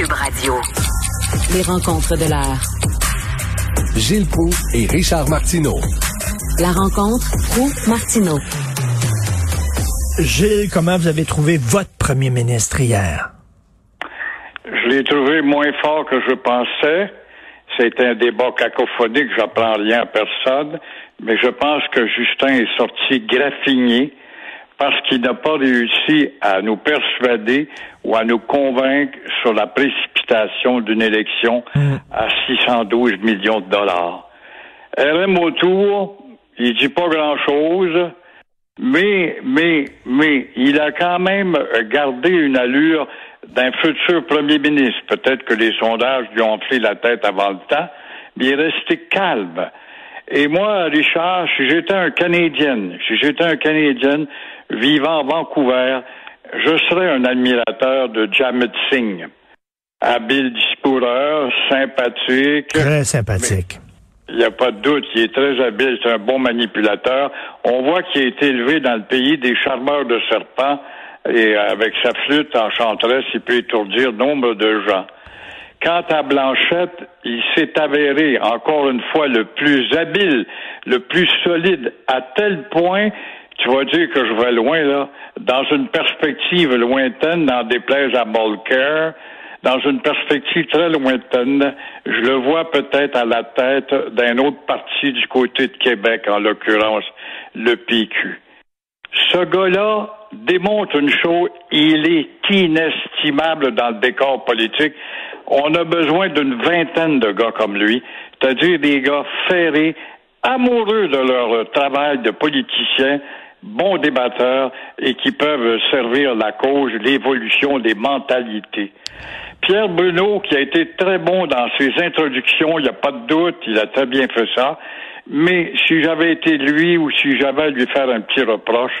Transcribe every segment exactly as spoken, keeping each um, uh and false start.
Cube Radio. Les rencontres de l'air. Gilles Proulx et Richard Martineau. La rencontre Proulx-Martineau. Gilles, comment vous avez trouvé votre premier ministre hier? Je l'ai trouvé moins fort que je pensais. C'est un débat cacophonique, j'apprends rien à personne, mais je pense que Justin est sorti graffiné parce qu'il n'a pas réussi à nous persuader ou à nous convaincre sur la précipitation d'une élection mmh. à six cent douze millions de dollars. R M autour, il dit pas grand-chose, mais, mais, mais, il a quand même gardé une allure d'un futur premier ministre. Peut-être que les sondages lui ont enflé la tête avant le temps, mais il est resté calme. Et moi, Richard, si j'étais un Canadien, si j'étais un Canadien vivant à Vancouver, je serais un admirateur de Jagmeet Singh. Habile discoureur, sympathique. Très sympathique. Mais... il n'y a pas de doute, il est très habile, c'est un bon manipulateur. On voit qu'il a été élevé dans le pays des charmeurs de serpents et avec sa flûte enchanteresse, il peut étourdir nombre de gens. Quant à Blanchette, il s'est avéré encore une fois le plus habile, le plus solide, à tel point, tu vas dire que je vais loin là, dans une perspective lointaine, n'en déplaise à Mulcair, dans une perspective très lointaine, je le vois peut-être à la tête d'un autre parti du côté de Québec, en l'occurrence le P Q. Ce gars-là démontre une chose, il est inestimable dans le décor politique. On a besoin d'une vingtaine de gars comme lui, c'est-à-dire des gars ferrés, amoureux de leur travail de politicien, bons débatteurs et qui peuvent servir la cause, l'évolution des mentalités. Pierre Bruno, qui a été très bon dans ses introductions, il n'y a pas de doute, il a très bien fait ça, mais si j'avais été lui ou si j'avais à lui faire un petit reproche,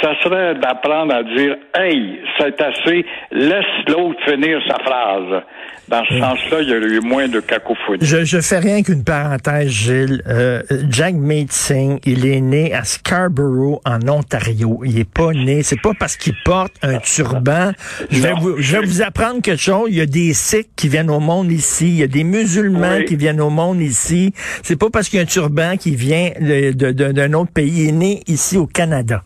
ça serait d'apprendre à dire « Hey, c'est assez, laisse l'autre finir sa phrase ». Dans ce sens-là, il y aurait eu moins de cacophonie. Je, je fais rien qu'une parenthèse, Gilles. Euh, Jagmeet Singh, il est né à Scarborough, en Ontario. Il n'est pas né, c'est pas parce qu'il porte un turban. Je vais, vous, je vais vous apprendre quelque chose. Il y a des Sikhs qui viennent au monde ici. Il y a des musulmans oui. qui viennent au monde ici. C'est pas parce qu'il y a un turban qui vient de, de, de, d'un autre pays. Il est né ici au Canada.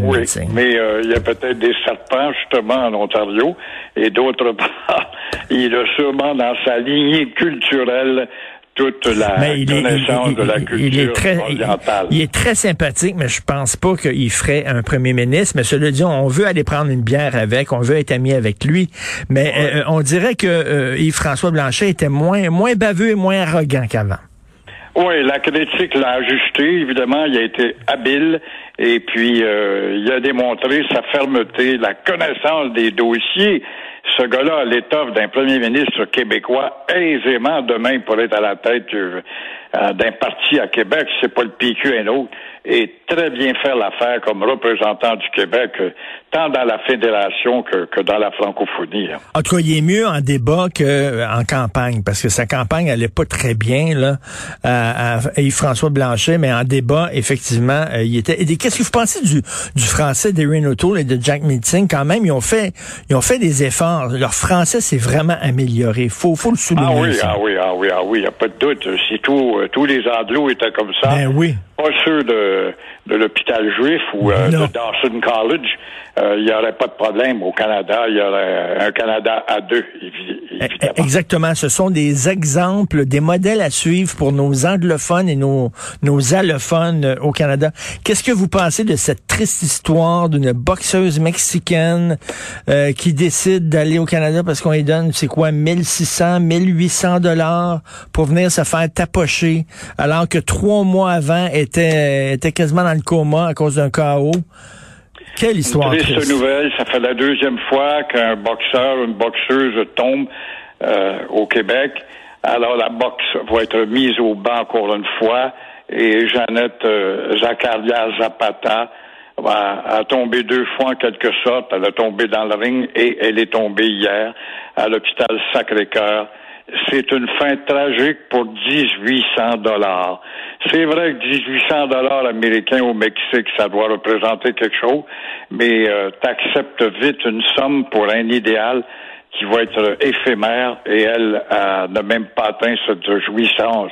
Oui, mais euh, il y a peut-être des serpents, justement, en Ontario, et d'autre part, il a sûrement dans sa lignée culturelle toute la connaissance est, il, de il, la culture il est très, orientale. Il, il est très sympathique, mais je pense pas qu'il ferait un premier ministre. Mais cela dit, on veut aller prendre une bière avec, on veut être ami avec lui. Mais ouais. euh, on dirait que euh, Yves-François Blanchet était moins, moins baveux et moins arrogant qu'avant. Oui, la critique l'a ajusté. Évidemment, il a été habile. Et puis, euh, il a démontré sa fermeté, la connaissance des dossiers. Ce gars-là a l'étoffe d'un premier ministre québécois aisément. Demain, il pourrait être à la tête euh, d'un parti à Québec. C'est pas le P Q, un autre. Et très bien faire l'affaire comme représentant du Québec, euh, tant dans la fédération que, que dans la francophonie. Là. En tout cas, il est mieux en débat qu'en campagne, parce que sa campagne allait pas très bien là, à, à Yves-François Blanchet, mais en débat, effectivement, euh, il était... Qu'est-ce que vous pensez du, du français d'Erin O'Toole et de Jack Meeting? Quand même, ils ont fait, ils ont fait des efforts. Leur français s'est vraiment amélioré. Faut, faut le souligner. Ah oui, ça. ah oui, ah oui, ah oui. Il n'y a pas de doute. Si tout, euh, tous les Anglos étaient comme ça. Ben oui. Pas ceux de, de l'hôpital juif ou euh, de Dawson College. Il euh, n'y aurait pas de problème au Canada. Il y aurait un Canada à deux, évidemment. Exactement. Ce sont des exemples, des modèles à suivre pour nos anglophones et nos, nos allophones au Canada. Qu'est-ce que vous pensez de cette triste histoire d'une boxeuse mexicaine euh, qui décide d'aller au Canada parce qu'on lui donne, c'est quoi, mille six cents, mille huit cents dollars pour venir se faire tapocher, alors que trois mois avant, elle était, était quasiment dans le coma à cause d'un K O? Quelle histoire! Une triste nouvelle, ça fait la deuxième fois qu'un boxeur ou une boxeuse tombe euh, au Québec. Alors la boxe va être mise au banc encore une fois. Et Jeanette euh, Zaccaria-Zapata a, a tombé deux fois en quelque sorte. Elle a tombé dans le ring et elle est tombée hier à l'hôpital Sacré-Cœur. C'est une fin tragique pour mille huit cents dollars. C'est vrai que mille huit cents dollars américains au Mexique, ça doit représenter quelque chose, mais euh, t'acceptes vite une somme pour un idéal qui va être éphémère et elle euh, n'a même pas atteint cette jouissance.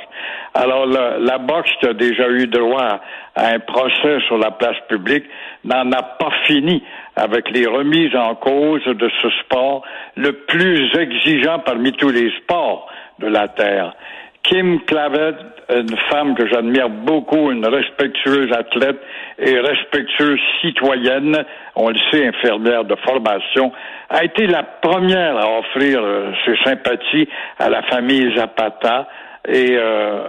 Alors, la, la boxe qui a déjà eu droit à un procès sur la place publique n'en a pas fini avec les remises en cause de ce sport le plus exigeant parmi tous les sports de la Terre. Kim Clavet, une femme que j'admire beaucoup, une respectueuse athlète et respectueuse citoyenne, on le sait, infirmière de formation, a été la première à offrir euh, ses sympathies à la famille Zapata et euh,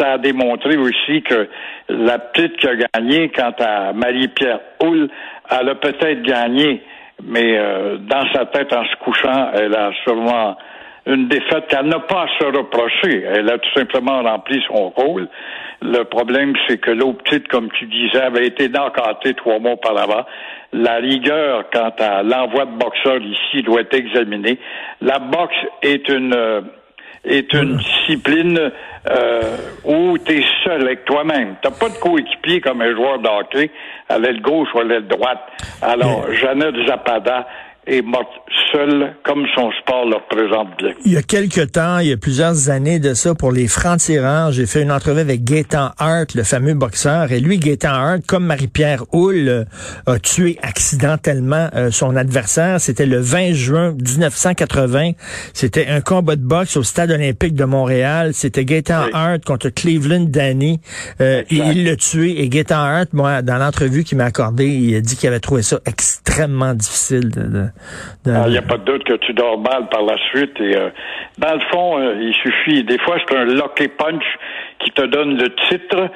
ça a démontré aussi que la petite qui a gagné, quant à Marie-Pierre Houle, elle a peut-être gagné, mais euh, dans sa tête, en se couchant, elle a sûrement une défaite qu'elle n'a pas à se reprocher. Elle a tout simplement rempli son rôle. Le problème, c'est que l'autre petite, comme tu disais, avait été encadrée trois mois auparavant. La rigueur quant à l'envoi de boxeurs ici doit être examinée. La boxe est une euh, est une discipline euh, où tu es seul avec toi-même. Tu n'as pas de coéquipier comme un joueur de hockey à l'aile gauche ou à l'aile droite. Alors, Mais... Jeanette Zapata est morte seule, comme son sport le représente bien. Il y a quelques temps, il y a plusieurs années de ça, pour les francs-tireurs, j'ai fait une entrevue avec Gaétan Hart, le fameux boxeur, et lui, Gaétan Hart, comme Marie-Pierre Houle, a tué accidentellement son adversaire. C'était le vingt juin mille neuf cent quatre-vingt. C'était un combat de boxe au Stade Olympique de Montréal. C'était Gaétan oui. Hart contre Cleveland Danny. Euh, et il l'a tué. Et Gaétan Hart, moi, dans l'entrevue qu'il m'a accordée, il a dit qu'il avait trouvé ça extrêmement difficile de, de Il n'y a pas de doute que tu dors mal par la suite. Et euh, dans le fond, euh, il suffit. Des fois, c'est un lock et punch qui te donne le titre,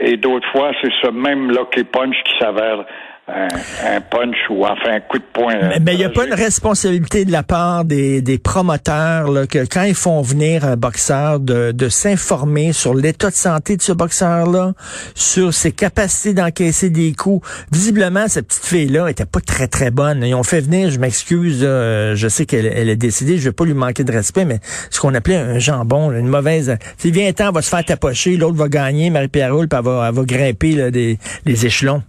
et d'autres fois, c'est ce même lock et punch qui s'avère un, un punch ou enfin un coup de poing. Mais il n'y a pas une responsabilité de la part des, des promoteurs là, que quand ils font venir un boxeur de, de s'informer sur l'état de santé de ce boxeur-là, sur ses capacités d'encaisser des coups. Visiblement, cette petite fille-là était pas très très bonne. Ils ont fait venir, je m'excuse, euh, je sais qu'elle elle est décédée, je vais pas lui manquer de respect, mais ce qu'on appelait un jambon, là, une mauvaise. Si vient le temps, elle va se faire tapocher, l'autre va gagner, Marie-Pierre Houle, puis elle va, elle va grimper là, des, les échelons.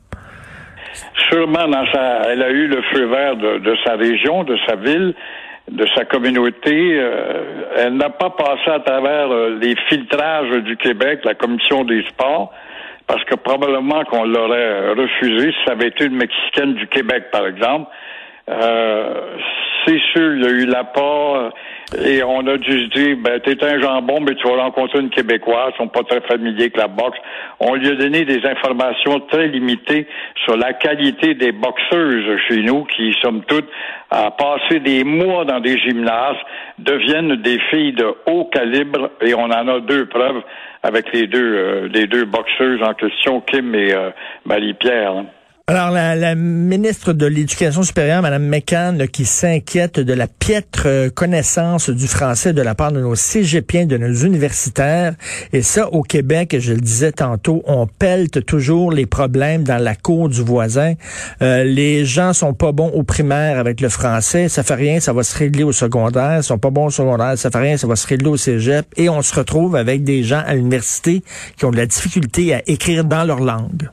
Sûrement, dans sa, elle a eu le feu vert de, de sa région, de sa ville, de sa communauté. Euh, elle n'a pas passé à travers euh, les filtrages du Québec, la commission des sports, parce que probablement qu'on l'aurait refusé si ça avait été une Mexicaine du Québec, par exemple. Euh, c'est sûr, il y a eu l'apport et on a dû se dire, ben, t'es un jambon, mais tu vas rencontrer une Québécoise, ils sont pas très familiers avec la boxe. On lui a donné des informations très limitées sur la qualité des boxeuses chez nous, qui, somme toute, à passer des mois dans des gymnases, deviennent des filles de haut calibre, et on en a deux preuves avec les deux, euh, les deux boxeuses en question, Kim et euh, Marie-Pierre, hein. Alors, la, la ministre de l'Éducation supérieure, Mme McCann, qui s'inquiète de la piètre connaissance du français de la part de nos cégepiens, de nos universitaires. Et ça, au Québec, je le disais tantôt, on pelte toujours les problèmes dans la cour du voisin. Euh, les gens sont pas bons au primaire avec le français. Ça fait rien, ça va se régler au secondaire. Ils sont pas bons au secondaire. Ça fait rien, ça va se régler au cégep. Et on se retrouve avec des gens à l'université qui ont de la difficulté à écrire dans leur langue.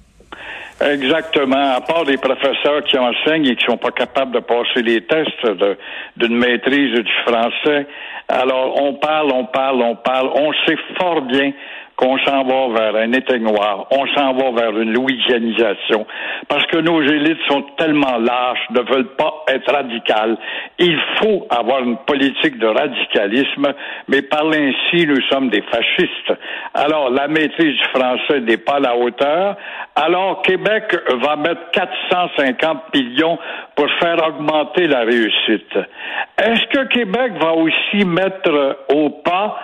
Exactement. À part des professeurs qui enseignent et qui sont pas capables de passer les tests de, d'une maîtrise du français. Alors, on parle, on parle, on parle. On sait fort bien qu'on s'en va vers un éteignoir. On s'en va vers une louisianisation. Parce que nos élites sont tellement lâches, ne veulent pas être radicales. Il faut avoir une politique de radicalisme, mais par ainsi, nous sommes des fascistes. Alors, la maîtrise du français n'est pas à la hauteur. Alors, Québec va mettre quatre cent cinquante millions pour faire augmenter la réussite. Est-ce que Québec va aussi mettre au pas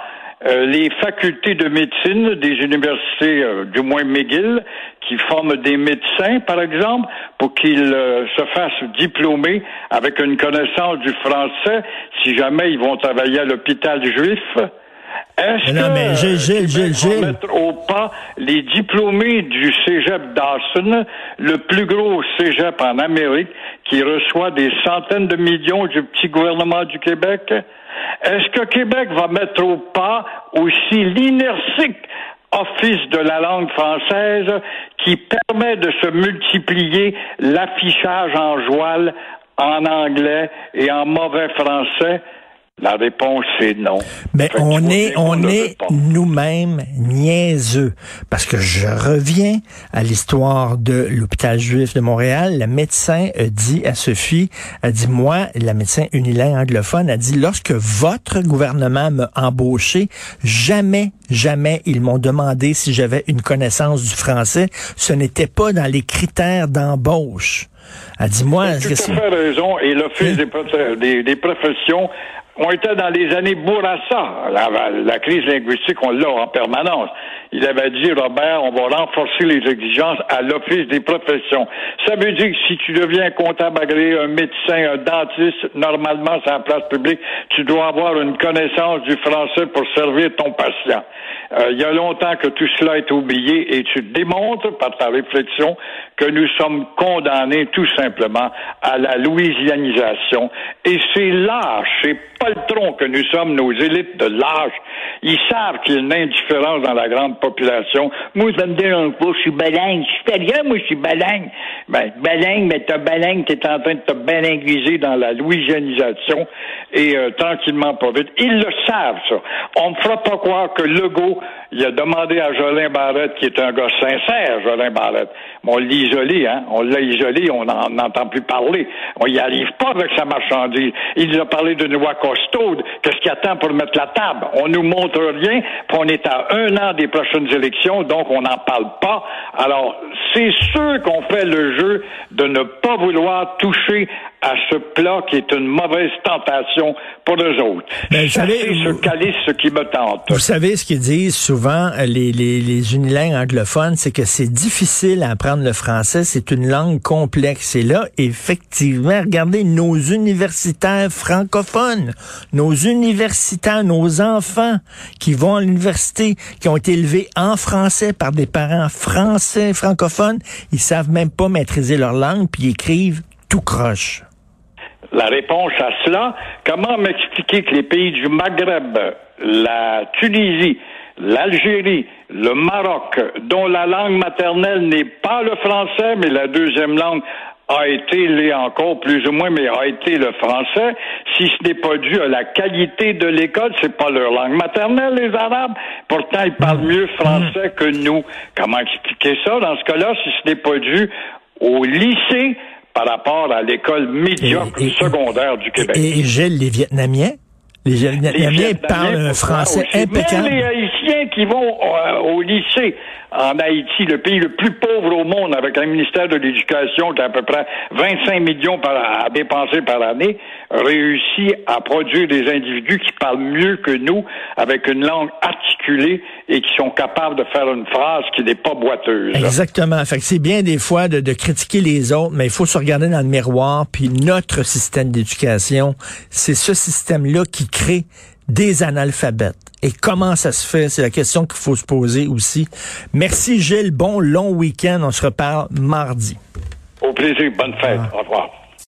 Euh, les facultés de médecine des universités, euh, du moins McGill, qui forment des médecins, par exemple, pour qu'ils euh, se fassent diplômer avec une connaissance du français, si jamais ils vont travailler à l'hôpital juif? Est-ce non, que Gilles, Gilles, Gilles, Gilles. mettre au pas les diplômés du cégep Dawson, le plus gros cégep en Amérique, qui reçoit des centaines de millions du petit gouvernement du Québec? Est-ce que Québec va mettre au pas aussi l'inertique Office de la langue française qui permet de se multiplier l'affichage en joual en anglais et en mauvais français? La réponse est non. Mais fait on est, on est nous-mêmes niaiseux. Parce que je reviens à l'histoire de l'hôpital juif de Montréal. La médecin a dit à Sophie, a dit, moi, la médecin unilingue anglophone, a dit, lorsque votre gouvernement m'a embauché, jamais, jamais ils m'ont demandé si j'avais une connaissance du français. Ce n'était pas dans les critères d'embauche. Elle dit, moi, tu as fait raison. Et l'Office oui. des, des professions, on était dans les années Bourassa. La, la crise linguistique, on l'a en permanence. Il avait dit, Robert, on va renforcer les exigences à l'Office des professions. Ça veut dire que si tu deviens comptable agréé, un médecin, un dentiste, normalement, c'est en place publique, tu dois avoir une connaissance du français pour servir ton patient. Euh, il y a longtemps que tout cela est oublié et tu démontres par ta réflexion que nous sommes condamnés tout simplement à la louisianisation. Et c'est lâche, c'est poltron que nous sommes, nos élites de lâche. Ils savent qu'il y a une indifférence dans la grande population. Moi, je vais me dire un coup, je suis balingue. Je suis sérieux, moi, je suis balingue. Ben, balingue, mais t'as balingue, t'es en train de te balinguiser dans la louisianisation et euh, tranquillement pas vite. Ils le savent, ça. On ne fera pas croire que Legault, il a demandé à Jolin Barrette, qui est un gars sincère, Jolin Barrette. Mais on l'isolé, hein. On l'a isolé, on n'entend plus parler. On n'y arrive pas avec sa marchandise. Il nous a parlé d'une loi costaude. Qu'est-ce qu'il attend pour mettre la table? On nous montre rien, puis on est à un an des prochaines élections, donc on n'en parle pas. Alors, c'est sûr qu'on fait le jeu de ne pas vouloir toucher à ce plat qui est une mauvaise tentation pour eux autres. Ben, savez, ce calice, ce qui me tente. Vous savez ce qu'ils disent souvent, les, les, les unilingues anglophones, c'est que c'est difficile à apprendre le français, c'est une langue complexe. Et là, effectivement, regardez, nos universitaires francophones, nos universitaires, nos enfants qui vont à l'université, qui ont été élevés en français par des parents français, francophones, ils savent même pas maîtriser leur langue, puis ils écrivent tout croche. La réponse à cela, comment m'expliquer que les pays du Maghreb, la Tunisie, l'Algérie, le Maroc, dont la langue maternelle n'est pas le français, mais la deuxième langue a été, l'est encore plus ou moins, mais a été le français, si ce n'est pas dû à la qualité de l'école, c'est pas leur langue maternelle, les Arabes. Pourtant, ils parlent mieux français que nous. Comment expliquer ça dans ce cas-là, si ce n'est pas dû au lycée, par rapport à l'école médiocre et, et, secondaire du Québec. Et, et Gilles, les Vietnamiens, les Vietnamiens, les Vietnamiens parlent un français aussi impeccable. Même les Haïtiens qui vont au, au lycée en Haïti, le pays le plus pauvre au monde, avec un ministère de l'Éducation qui a à peu près vingt-cinq millions par, à dépenser par année, réussit à produire des individus qui parlent mieux que nous, avec une langue articulée et qui sont capables de faire une phrase qui n'est pas boiteuse. Exactement. Fait que c'est bien des fois de, de critiquer les autres, mais il faut se regarder dans le miroir, puis notre système d'éducation, c'est ce système-là qui crée des analphabètes. Et comment ça se fait? C'est la question qu'il faut se poser aussi. Merci Gilles. Bon long week-end. On se reparle mardi. Au plaisir. Bonne fête. Ah. Au revoir.